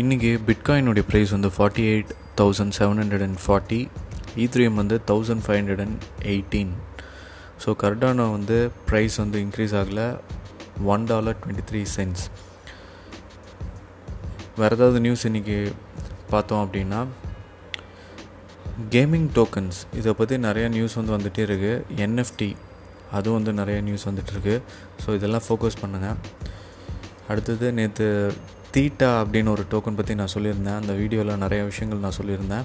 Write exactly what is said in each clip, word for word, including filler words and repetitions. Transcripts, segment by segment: இன்றைக்கி பிட்காயினுடைய ப்ரைஸ் வந்து forty eight thousand seven hundred and forty Ethereum வந்து thousand five hundred and eighteen. So Cardano வந்து price வந்து இன்க்ரீஸ் ஆகலை, one dollar twenty three cents. வேறு ஏதாவது நியூஸ் இன்றைக்கி பார்த்தோம் அப்படின்னா, கேமிங் டோக்கன்ஸ் இதை பற்றி நிறையா நியூஸ் வந்து வந்துகிட்டே இருக்குது. என்எஃப்டி அதுவும் வந்து நிறையா நியூஸ் வந்துகிட்ருக்கு. ஸோ இதெல்லாம் ஃபோக்கஸ் பண்ணுங்கள். அடுத்தது நேற்று தீட்டா அப்படின்னு ஒரு டோக்கன் பற்றி நான் சொல்லியிருந்தேன், அந்த வீடியோவில் நிறையா விஷயங்கள் நான் சொல்லியிருந்தேன்.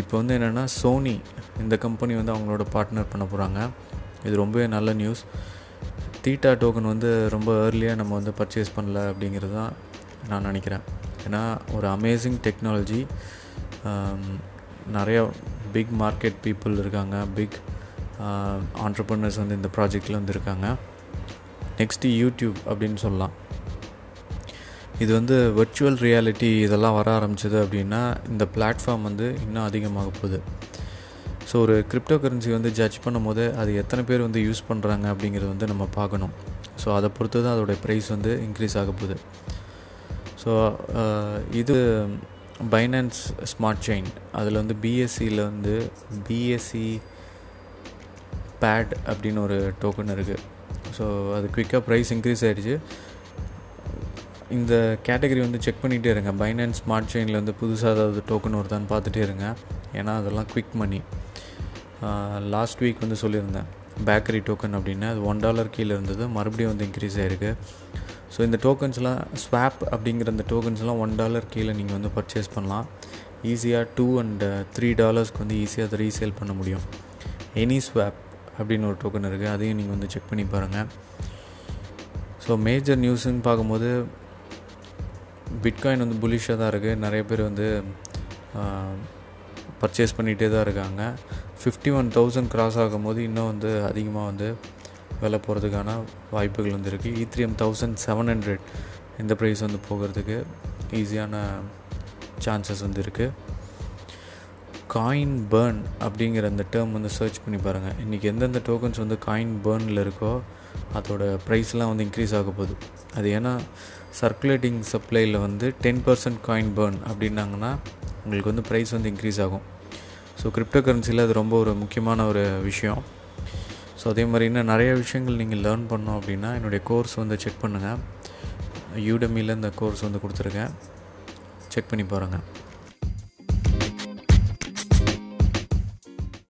இப்போ வந்து என்னென்னா சோனி இந்த கம்பெனி வந்து அவங்களோட பார்ட்னர் பண்ண போகிறாங்க. இது ரொம்பவே நல்ல நியூஸ். தீட்டா டோக்கன் வந்து ரொம்ப ஏர்லியாக நம்ம வந்து பர்ச்சேஸ் பண்ணல அப்படிங்கிறது தான் நான் நினைக்கிறேன். ஏன்னா ஒரு அமேசிங் டெக்னாலஜி, நிறையா பிக் மார்க்கெட் பீப்புள் இருக்காங்க, பிக் ஆண்டர்ப்ரனர்ஸ் வந்து இந்த ப்ராஜெக்டில் வந்து இருக்காங்க. நெக்ஸ்ட்டு யூடியூப் அப்படின்னு சொல்லலாம். இது வந்து வெர்ச்சுவல் ரியாலிட்டி இதெல்லாம் வர ஆரம்பிச்சது அப்படின்னா இந்த பிளாட்ஃபார்ம் வந்து இன்னும் அதிகமாக போகுது. ஸோ ஒரு கிரிப்டோ கரன்சி வந்து ஜட்ஜ் பண்ணும் போது அது எத்தனை பேர் வந்து யூஸ் பண்ணுறாங்க அப்படிங்கிறது வந்து நம்ம பார்க்கணும். ஸோ அதை பொறுத்து தான் அதோடைய ப்ரைஸ் வந்து இன்க்ரீஸ் ஆக போகுது. ஸோ இது பைனான்ஸ் ஸ்மார்ட் செயின், அதில் வந்து பிஎஸ்சியில் வந்து பிஎஸ்சி பேட் அப்படின்னு ஒரு டோக்கன் இருக்குது. ஸோ அது குவிக்காக ப்ரைஸ் இன்க்ரீஸ் ஆகிடுச்சு. இந்த கேட்டகரி வந்து செக் பண்ணிகிட்டே இருங்க. பைனான்ஸ் ஸ்மார்ட் செயினில் வந்து புதுசாக ஏதாவது டோக்கன் வருதான்னு பார்த்துட்டே இருங்க. ஏன்னா அதெல்லாம் குவிக் மணி. லாஸ்ட் வீக் வந்து சொல்லியிருந்தேன் பேக்கரி டோக்கன் அப்படின்னு, அது ஒன் டாலர் கீழே இருந்தது, மறுபடியும் வந்து இன்க்ரீஸ் ஆகிருக்கு. ஸோ இந்த டோக்கன்ஸ்லாம் ஸ்வாப் அப்படிங்கிற அந்த டோக்கன்ஸ்லாம் ஒன் டாலர் கீழே நீங்கள் வந்து பர்ச்சேஸ் பண்ணலாம். ஈஸியாக டூ அண்ட் த்ரீ டாலர்ஸ்க்கு வந்து ஈஸியாக அதை ரீசேல் பண்ண முடியும். Anyswap அப்படின்னு ஒரு டோக்கன் இருக்குது, அதையும் நீங்கள் வந்து செக் பண்ணி பாருங்கள். ஸோ மேஜர் நியூஸுன்னு பார்க்கும்போது பிட்காயின் வந்து புல்லிஷாக தான் இருக்குது. நிறைய பேர் வந்து பர்ச்சேஸ் பண்ணிகிட்டே தான் இருக்காங்க. ஃபிஃப்டி ஒன் தௌசண்ட் க்ராஸ் ஆகும்போது இன்னும் வந்து அதிகமாக வந்து விலை போகிறதுக்கான வாய்ப்புகள் வந்து இருக்குது. ஈத்ரியம் தௌசண்ட் செவன் ஹண்ட்ரட் இந்த ப்ரைஸ் வந்து போகிறதுக்கு ஈஸியான சான்சஸ் வந்து இருக்குது. காயின் பேர்ன் அப்படிங்கிற அந்த டேர்ம் வந்து சர்ச் பண்ணி பாருங்கள். இன்றைக்கி எந்தெந்த டோக்கன்ஸ் வந்து காயின் பேர்னில் இருக்கோ அதோட ப்ரைஸ்லாம் வந்து இன்க்ரீஸ் ஆக போகுது. அது ஏன்னா சர்க்குலேட்டிங் சப்ளையில் வந்து டென் பர்சன்ட் காயின் பேர்ன் அப்படின்னாங்கன்னா உங்களுக்கு வந்து ப்ரைஸ் வந்து இன்க்ரீஸ் ஆகும். ஸோ கிரிப்டோ கரன்சியில் அது ரொம்ப ஒரு முக்கியமான ஒரு விஷயம். ஸோ அதே மாதிரி இன்னும் நிறைய விஷயங்கள் நீங்கள் லேர்ன் பண்ணோம் அப்படின்னா என்னுடைய கோர்ஸ் வந்து செக் பண்ணுங்கள். யூடெமியில் இந்த கோர்ஸ் வந்து கொடுத்துருக்கேன், செக் பண்ணி பாருங்கள்.